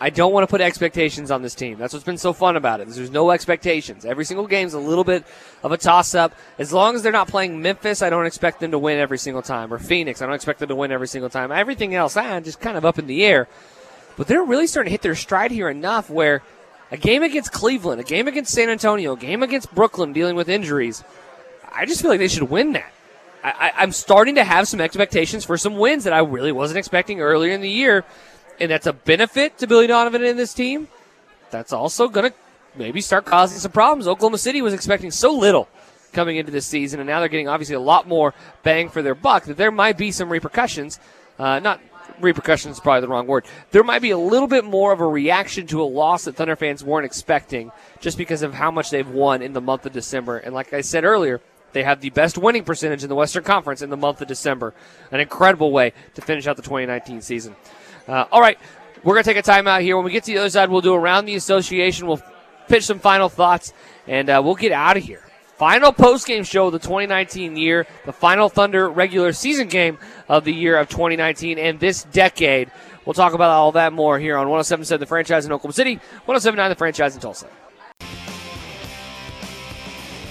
I don't want to put expectations on this team. That's what's been so fun about it. There's no expectations. Every single game's a little bit of a toss-up. As long as they're not playing Memphis, I don't expect them to win every single time. Or Phoenix, I don't expect them to win every single time. Everything else, ah, just kind of up in the air. But they're really starting to hit their stride here enough where a game against Cleveland, a game against San Antonio, a game against Brooklyn dealing with injuries, I just feel like they should win that. I, I, I'm starting to have some expectations for some wins that I really wasn't expecting earlier in the year. And that's a benefit to Billy Donovan and this team. That's also going to maybe start causing some problems. Oklahoma City was expecting so little coming into this season, and now they're getting obviously a lot more bang for their buck, that there might be some repercussions. Uh, not repercussions is probably the wrong word. There might be a little bit more of a reaction to a loss that Thunder fans weren't expecting just because of how much they've won in the month of December. And like I said earlier, they have the best winning percentage in the Western Conference in the month of December. An incredible way to finish out the twenty nineteen season. Uh, all right, we're going to take a timeout here. When we get to the other side, we'll do Around the Association. We'll pitch some final thoughts, and uh, we'll get out of here. Final postgame show of the twenty nineteen year, the final Thunder regular season game of the year of twenty nineteen and this decade. We'll talk about all that more here on one oh seven point seven The Franchise in Oklahoma City, one oh seven point nine The Franchise in Tulsa.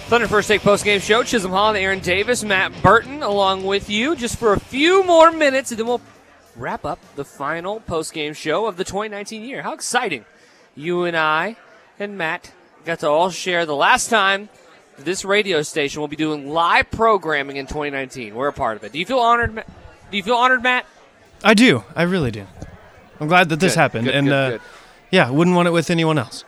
Thunder First Take postgame show, Chisholm Holland, Aaron Davis, Matt Burton along with you just for a few more minutes, and then we'll wrap up the final postgame show of the twenty nineteen year. How exciting. You and I and Matt got to all share the last time this radio station will be doing live programming in twenty nineteen. We're a part of it. Do you feel honored, Ma- Do you feel honored, Matt? I do. I really do. I'm glad that this good, happened. Good, and good, uh, good. Yeah, wouldn't want it with anyone else.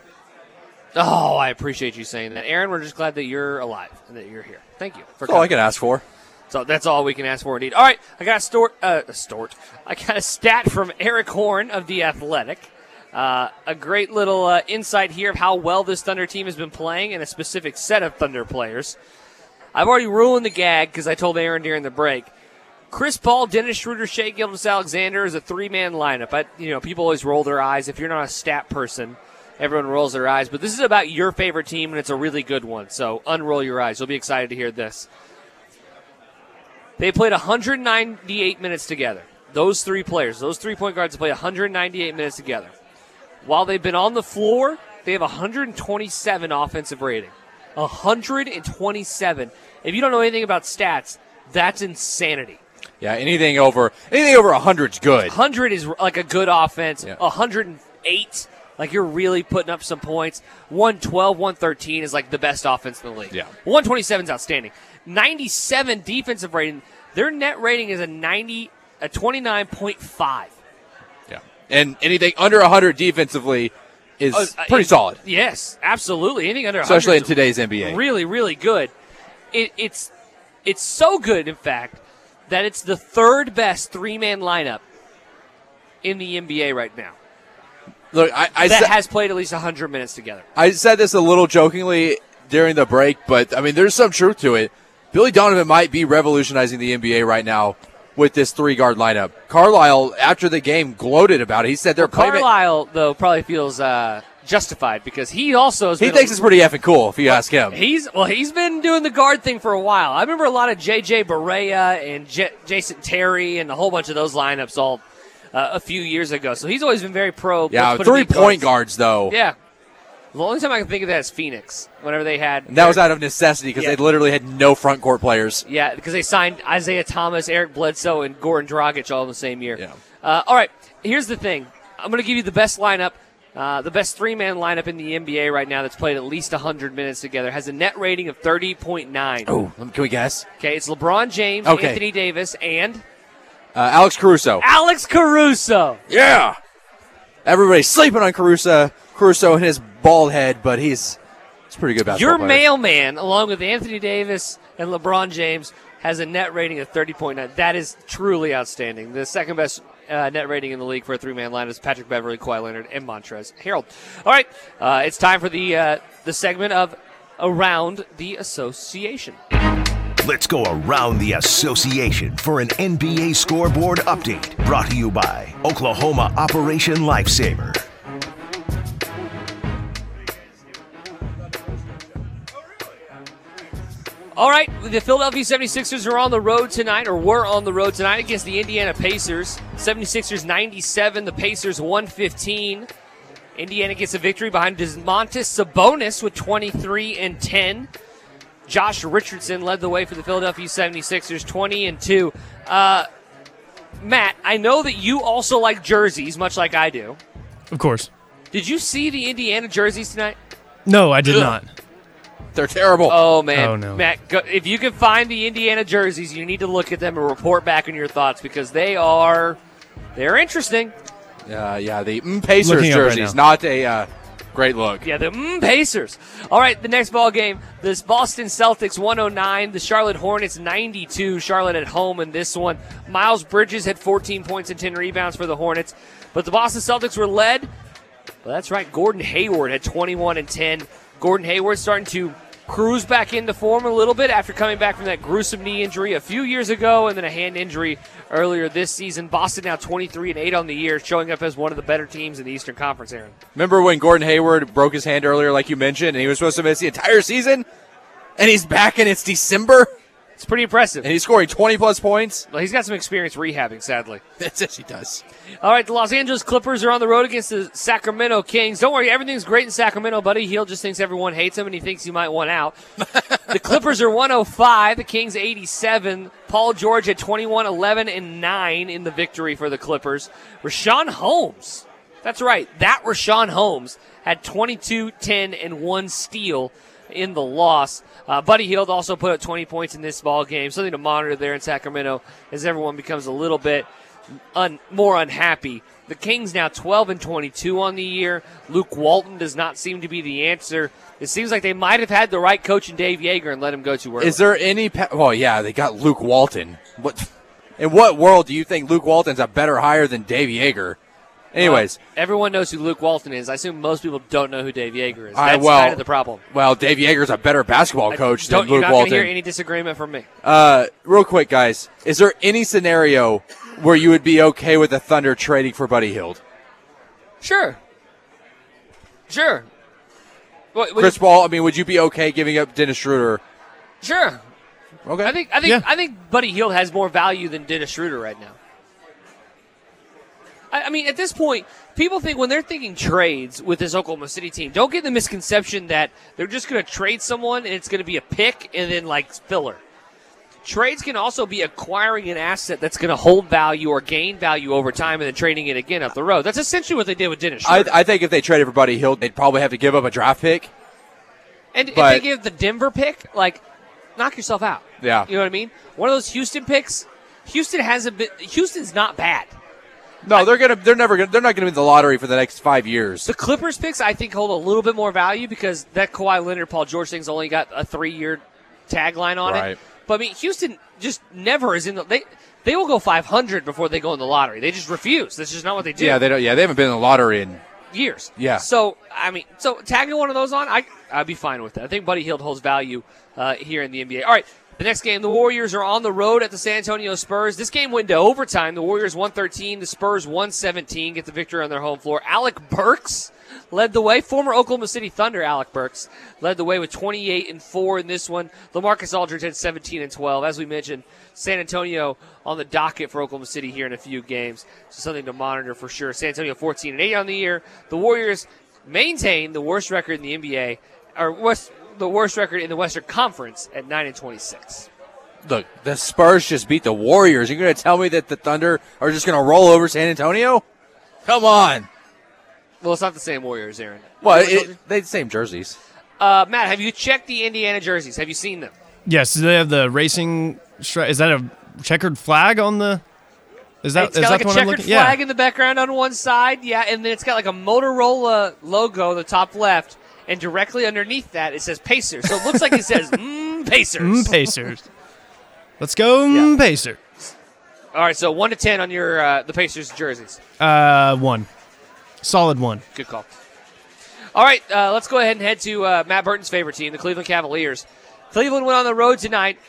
Oh, I appreciate you saying that. Aaron, we're just glad that you're alive and that you're here. Thank you. For all I can ask for. So that's all we can ask for, indeed. All right, I got a stort, uh, a stort. I got a stat from Eric Horn of The Athletic. Uh, a great little uh, insight here of how well this Thunder team has been playing and a specific set of Thunder players. I've already ruined the gag because I told Aaron during the break. Chris Paul, Dennis Schroeder, Shai Gilgeous-Alexander is a three-man lineup. I, you know, people always roll their eyes. If you're not a stat person, everyone rolls their eyes. But this is about your favorite team, and it's a really good one. So unroll your eyes. You'll be excited to hear this. They played one hundred ninety-eight minutes together. Those three players, those three point guards have played one hundred ninety-eight minutes together. While they've been on the floor, they have one hundred twenty-seven offensive rating. one hundred twenty-seven. If you don't know anything about stats, that's insanity. Yeah, anything over anything over one hundred is good. one hundred is like a good offense. Yeah. one hundred eight, like you're really putting up some points. one twelve, one thirteen is like the best offense in the league. Yeah. one twenty-seven is outstanding. ninety-seven defensive rating. Their net rating is a ninety, a twenty-nine point five. Yeah, and anything under one hundred defensively is uh, pretty it, solid. Yes, absolutely. Anything under one hundred, especially in today's N B A, really, really good. It, it's it's so good, in fact, that it's the third best three-man lineup in the N B A right now. Look, I, I that sa- has played at least one hundred minutes together. I said this a little jokingly during the break, but I mean, there's some truth to it. Billy Donovan might be revolutionizing the N B A right now with this three-guard lineup. Carlisle, after the game, gloated about it. He said they're well, Carlisle, though, probably feels uh, justified because he also has he been thinks a, it's pretty effing cool, if you well, ask him. He's Well, he's been doing the guard thing for a while. I remember a lot of J J. Barea and J- Jason Terry and a whole bunch of those lineups all uh, a few years ago. So he's always been very pro. Yeah, three-point guards, though. Yeah. The only time I can think of that is Phoenix, whenever they had... And that their, was out of necessity because yeah. they literally had no front court players. Yeah, because they signed Isaiah Thomas, Eric Bledsoe, and Goran Dragic all in the same year. Yeah. Uh, all right, here's the thing. I'm going to give you the best lineup, uh, the best three-man lineup in the N B A right now that's played at least one hundred minutes together. It has a net rating of thirty point nine. Oh, can we guess? Okay, it's LeBron James, okay. Anthony Davis, and... Uh, Alex Caruso. Alex Caruso! Yeah! Everybody's sleeping on Caruso. Caruso and his bald head, but he's it's pretty good basketball. Your player. Mailman, along with Anthony Davis and LeBron James, has a net rating of thirty point nine. That is truly outstanding. The second best uh, net rating in the league for a three-man line is Patrick Beverly, Kawhi Leonard, and Montrezl Harrell. All right, uh, it's time for the uh, the segment of Around the Association. Let's go around the association for an N B A scoreboard update. Brought to you by Oklahoma Operation Lifesaver. All right, the Philadelphia 76ers are on the road tonight, or were on the road tonight against the Indiana Pacers. 76ers ninety-seven, the Pacers one fifteen. Indiana gets a victory behind Domantas Sabonis with twenty-three and ten. Josh Richardson led the way for the Philadelphia 76ers, twenty and two. Uh, Matt, I know that you also like jerseys, much like I do. Of course. Did you see the Indiana jerseys tonight? No, I did Ugh. not. They're terrible. Oh, man. Oh, no. Matt, go, if you can find the Indiana jerseys, you need to look at them and report back on your thoughts because they are they're interesting. Uh, yeah, the mm, Pacers Looking jerseys, right not a uh, great look. Yeah, the mm, Pacers. All right, the next ball game, this Boston Celtics one oh nine, the Charlotte Hornets ninety-two, Charlotte at home in this one. Miles Bridges had fourteen points and ten rebounds for the Hornets, but the Boston Celtics were led. Well, that's right, Gordon Hayward had twenty-one and ten. Gordon Hayward starting to cruise back into form a little bit after coming back from that gruesome knee injury a few years ago and then a hand injury earlier this season. Boston now twenty-three and eight on the year, showing up as one of the better teams in the Eastern Conference, Aaron. Remember when Gordon Hayward broke his hand earlier, like you mentioned, and he was supposed to miss the entire season? And he's back and it's December? It's pretty impressive. And he's scoring twenty-plus points? Well, he's got some experience rehabbing, sadly. That's it, he does. All right, the Los Angeles Clippers are on the road against the Sacramento Kings. Don't worry, everything's great in Sacramento. Buddy Hield just thinks everyone hates him, and he thinks he might want out. The Clippers are one oh five, the Kings eighty-seven. Paul George at twenty-one, eleven, and nine in the victory for the Clippers. Rashawn Holmes, that's right, that Rashawn Holmes had twenty-two, ten, and one steal in the loss. Uh, Buddy Hield also put up twenty points in this ball game. Something to monitor there in Sacramento as everyone becomes a little bit un- more unhappy. The Kings now twelve and twenty-two on the year. Luke Walton does not seem to be the answer. It seems like they might have had the right coach in Dave Joerger and let him go too early. Is there any pa- – well, yeah, they got Luke Walton. What? In what world do you think Luke Walton's a better hire than Dave Joerger? Anyways, well, everyone knows who Luke Walton is. I assume most people don't know who Dave Joerger is. That's uh, well, kind of the problem. Well, Dave Yeager's a better basketball coach than Luke Walton. You're not going to hear any disagreement from me. Uh, real quick, guys, is there any scenario where you would be okay with the Thunder trading for Buddy Hield? Sure, sure. What, what Chris Paul. I mean, would you be okay giving up Dennis Schroeder? Sure. Okay. I think I think yeah. I think Buddy Hield has more value than Dennis Schroeder right now. I mean, at this point, people think when they're thinking trades with this Oklahoma City team, don't get the misconception that they're just going to trade someone and it's going to be a pick and then, like, filler. Trades can also be acquiring an asset that's going to hold value or gain value over time and then trading it again up the road. That's essentially what they did with Dennis Schroeder. I, I think if they traded for Buddy Hield, they'd probably have to give up a draft pick. And if they give the Denver pick, like, knock yourself out. Yeah. You know what I mean? One of those Houston picks, Houston hasn't been – Houston's not bad. No, they're gonna. They're never gonna. They're not gonna be in the lottery for the next five years. The Clippers picks, I think, hold a little bit more value because that Kawhi Leonard, Paul George thing's only got a three-year tagline on right. it. But I mean, Houston just never is in the. They they will go five hundred before they go in the lottery. They just refuse. That's just not what they do. Yeah, they don't. Yeah, they haven't been in the lottery in years. Yeah. So I mean, so tagging one of those on, I I'd be fine with that. I think Buddy Hield holds value uh, here in the N B A. All right. The next game, the Warriors are on the road at the San Antonio Spurs. This game went to overtime. The Warriors one thirteen, the Spurs one seventeen, get the victory on their home floor. Alec Burks led the way. Former Oklahoma City Thunder Alec Burks led the way with twenty-eight and four in this one. LaMarcus Aldridge had seventeen and twelve. As we mentioned, San Antonio on the docket for Oklahoma City here in a few games. So something to monitor for sure. San Antonio fourteen and eight on the year. The Warriors maintain the worst record in the N B A, or worst the worst record in the Western Conference at nine and twenty-six. Look, the Spurs just beat the Warriors. You're going to tell me that the Thunder are just going to roll over San Antonio? Come on. Well, it's not the same Warriors, Aaron. Well, it, they the same jerseys. Uh, Matt, have you checked the Indiana jerseys? Have you seen them? Yes. Do they have the racing stri- – is that a checkered flag on the – Is that, it's is got that like a checkered flag yeah. in the background on one side. Yeah, and then it's got like a Motorola logo in the top left. And directly underneath that, it says Pacers. So it looks like it says, mmm, Pacers. Mmm, Pacers. Let's go, mmm, yeah. Pacers. All right, so one to ten on your uh, the Pacers jerseys. Uh, one. Solid one. Good call. All right, uh, let's go ahead and head to uh, Matt Burton's favorite team, the Cleveland Cavaliers. Cleveland went on the road tonight,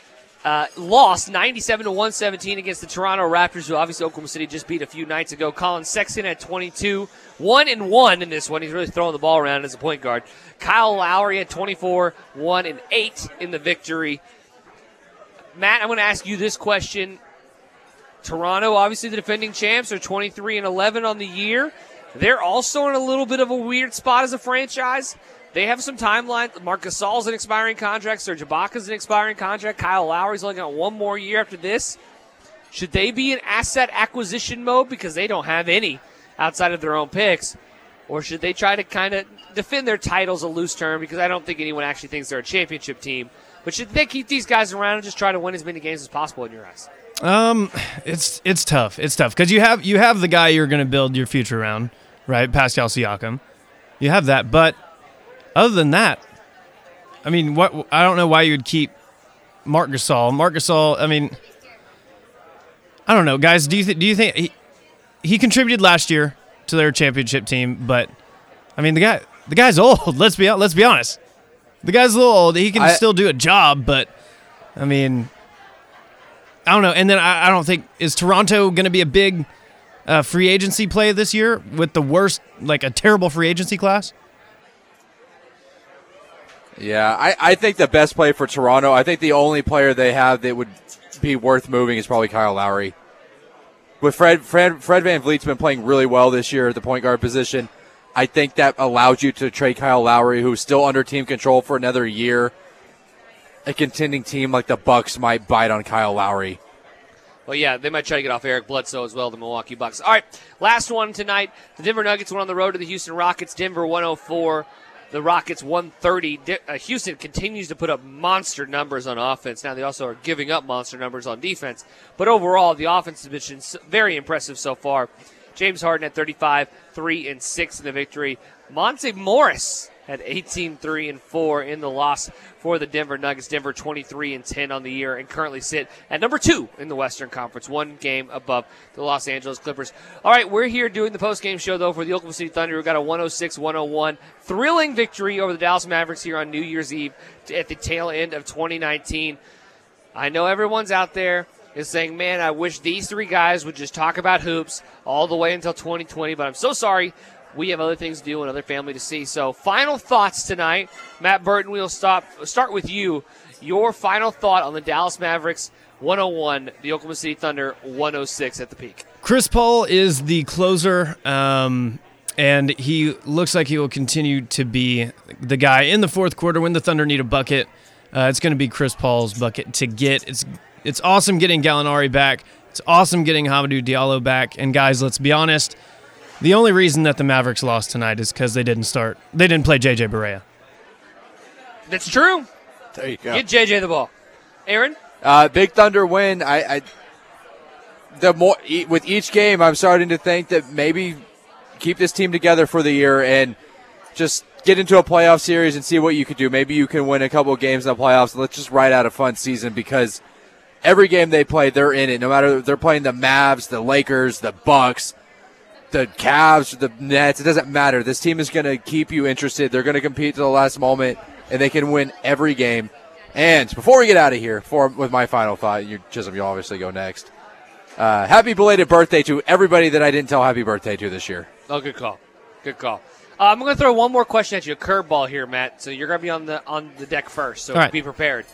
uh, lost ninety-seven to one seventeen against the Toronto Raptors, who obviously Oklahoma City just beat a few nights ago. Colin Sexton at twenty-two. One and one in this one. He's really throwing the ball around as a point guard. Kyle Lowry at twenty-four, one and eight in the victory. Matt, I'm going to ask you this question. Toronto, obviously the defending champs, are twenty-three and eleven on the year. They're also in a little bit of a weird spot as a franchise. They have some timeline. Marc Gasol's an expiring contract. Serge Ibaka's an expiring contract. Kyle Lowry's only got one more year after this. Should they be in asset acquisition mode because they don't have any outside of their own picks? Or should they try to kind of defend their titles, a loose term, because I don't think anyone actually thinks they're a championship team. But should they keep these guys around and just try to win as many games as possible in your eyes? Um, it's it's tough. It's tough because you have you have the guy you're going to build your future around, right? Pascal Siakam, you have that. But other than that, I mean, what I don't know why you would keep Marc Gasol. Marc Gasol. I mean, I don't know, guys. Do you th- do you think he, he contributed last year to their championship team? But I mean, the guy the guy's old. Let's be let's be honest. The guy's a little old. He can I, still do a job, but I mean. I don't know, and then I, I don't think is Toronto going to be a big uh, free agency play this year with the worst, like a terrible free agency class? Yeah, I, I think the best play for Toronto, I think the only player they have that would be worth moving is probably Kyle Lowry. With Fred Fred Fred VanVleet's been playing really well this year at the point guard position. I think that allows you to trade Kyle Lowry, who's still under team control for another year. A contending team like the Bucks might bite on Kyle Lowry. Well, yeah, they might try to get off Eric Bledsoe as well, the Milwaukee Bucks. All right, last one tonight. The Denver Nuggets went on the road to the Houston Rockets. Denver one oh four, the Rockets one thirty. De- uh, Houston continues to put up monster numbers on offense. Now they also are giving up monster numbers on defense. But overall, the offense has been very impressive so far. James Harden at thirty-five, three and six in the victory. Monte Morris had eighteen, three, and four in the loss for the Denver Nuggets. Denver twenty-three and ten on the year and currently sit at number two in the Western Conference, one game above the Los Angeles Clippers. All right, we're here doing the postgame show, though, for the Oklahoma City Thunder. We've got a one oh six one oh one thrilling victory over the Dallas Mavericks here on New Year's Eve at the tail end of twenty nineteen. I know everyone's out there is saying, man, I wish these three guys would just talk about hoops all the way until twenty twenty, but I'm so sorry. We have other things to do and other family to see. So final thoughts tonight. Matt Burton, we'll stop, start with you. Your final thought on the Dallas Mavericks one oh one, the Oklahoma City Thunder one oh six at the peak. Chris Paul is the closer, um, and he looks like he will continue to be the guy in the fourth quarter when the Thunder need a bucket. Uh, it's going to be Chris Paul's bucket to get. It's, it's awesome getting Gallinari back. It's awesome getting Hamidou Diallo back. And, guys, let's be honest. The only reason that the Mavericks lost tonight is because they didn't start. They didn't play J J Barea. That's true. There you go. Get J J the ball. Aaron? Uh, Big Thunder win. I, I the more e- with each game, I'm starting to think that maybe keep this team together for the year and just get into a playoff series and see what you could do. Maybe you can win a couple of games in the playoffs. Let's just ride out a fun season because every game they play, they're in it. No matter if they're playing the Mavs, the Lakers, the Bucks, the Cavs, the Nets, it doesn't matter. This team is going to keep you interested. They're going to compete to the last moment, and they can win every game. And before we get out of here, for with my final thought, you, Chisholm, you'll obviously go next. Uh, happy belated birthday to everybody that I didn't tell happy birthday to this year. Oh, good call. Good call. Uh, I'm going to throw one more question at you, a curveball here, Matt. So you're going to be on the on the deck first, so right. Be prepared.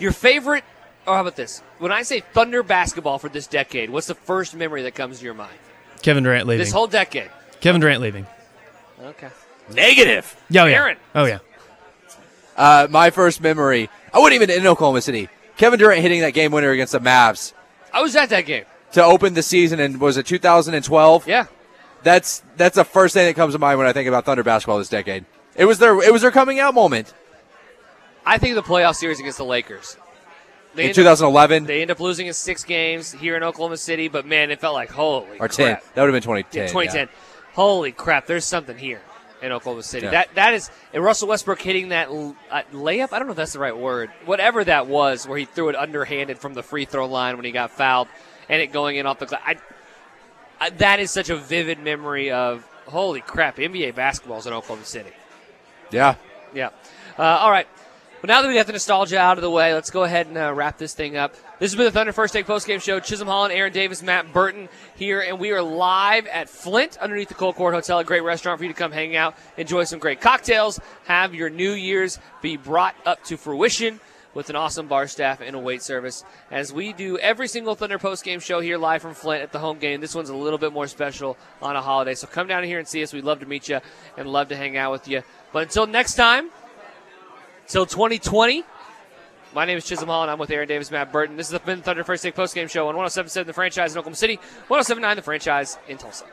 Your favorite – oh, how about this? When I say Thunder basketball for this decade, what's the first memory that comes to your mind? Kevin Durant leaving. This whole decade. Kevin Durant leaving. Okay. Negative. Oh, yeah. Aaron. Oh, yeah. Uh, my first memory, I wasn't even in Oklahoma City. Kevin Durant hitting that game winner against the Mavs. I was at that game. To open the season, and was it two thousand twelve? Yeah. That's that's the first thing that comes to mind when I think about Thunder basketball this decade. It was their it was their coming out moment. I think the playoff series against the Lakers. They in twenty eleven? Up, they end up losing in six games here in Oklahoma City, but, man, it felt like, holy or crap. ten. That would have been twenty ten. Yeah, twenty ten. Yeah. Holy crap, there's something here in Oklahoma City. Yeah. That That is – and Russell Westbrook hitting that uh, layup? I don't know if that's the right word. Whatever that was where he threw it underhanded from the free throw line when he got fouled and it going in off the glass. I, I, that is such a vivid memory of, holy crap, N B A basketball's in Oklahoma City. Yeah. Yeah. Uh, all right. But now that we got the nostalgia out of the way, let's go ahead and uh, wrap this thing up. This has been the Thunder First Take Postgame Show. Chisholm Holland, Aaron Davis, Matt Burton here, and we are live at Flint underneath the Colcord Hotel, a great restaurant for you to come hang out, enjoy some great cocktails, have your New Year's be brought up to fruition with an awesome bar staff and a wait service. As we do every single Thunder postgame show here live from Flint at the home game, this one's a little bit more special on a holiday. So come down here and see us. We'd love to meet you and love to hang out with you. But until next time, until twenty twenty, my name is Chisholm Holland. I'm with Aaron Davis, Matt Burton. This has been Thunder First Take Postgame Show on one oh seven point seven The Franchise in Oklahoma City, one oh seven point nine The Franchise in Tulsa.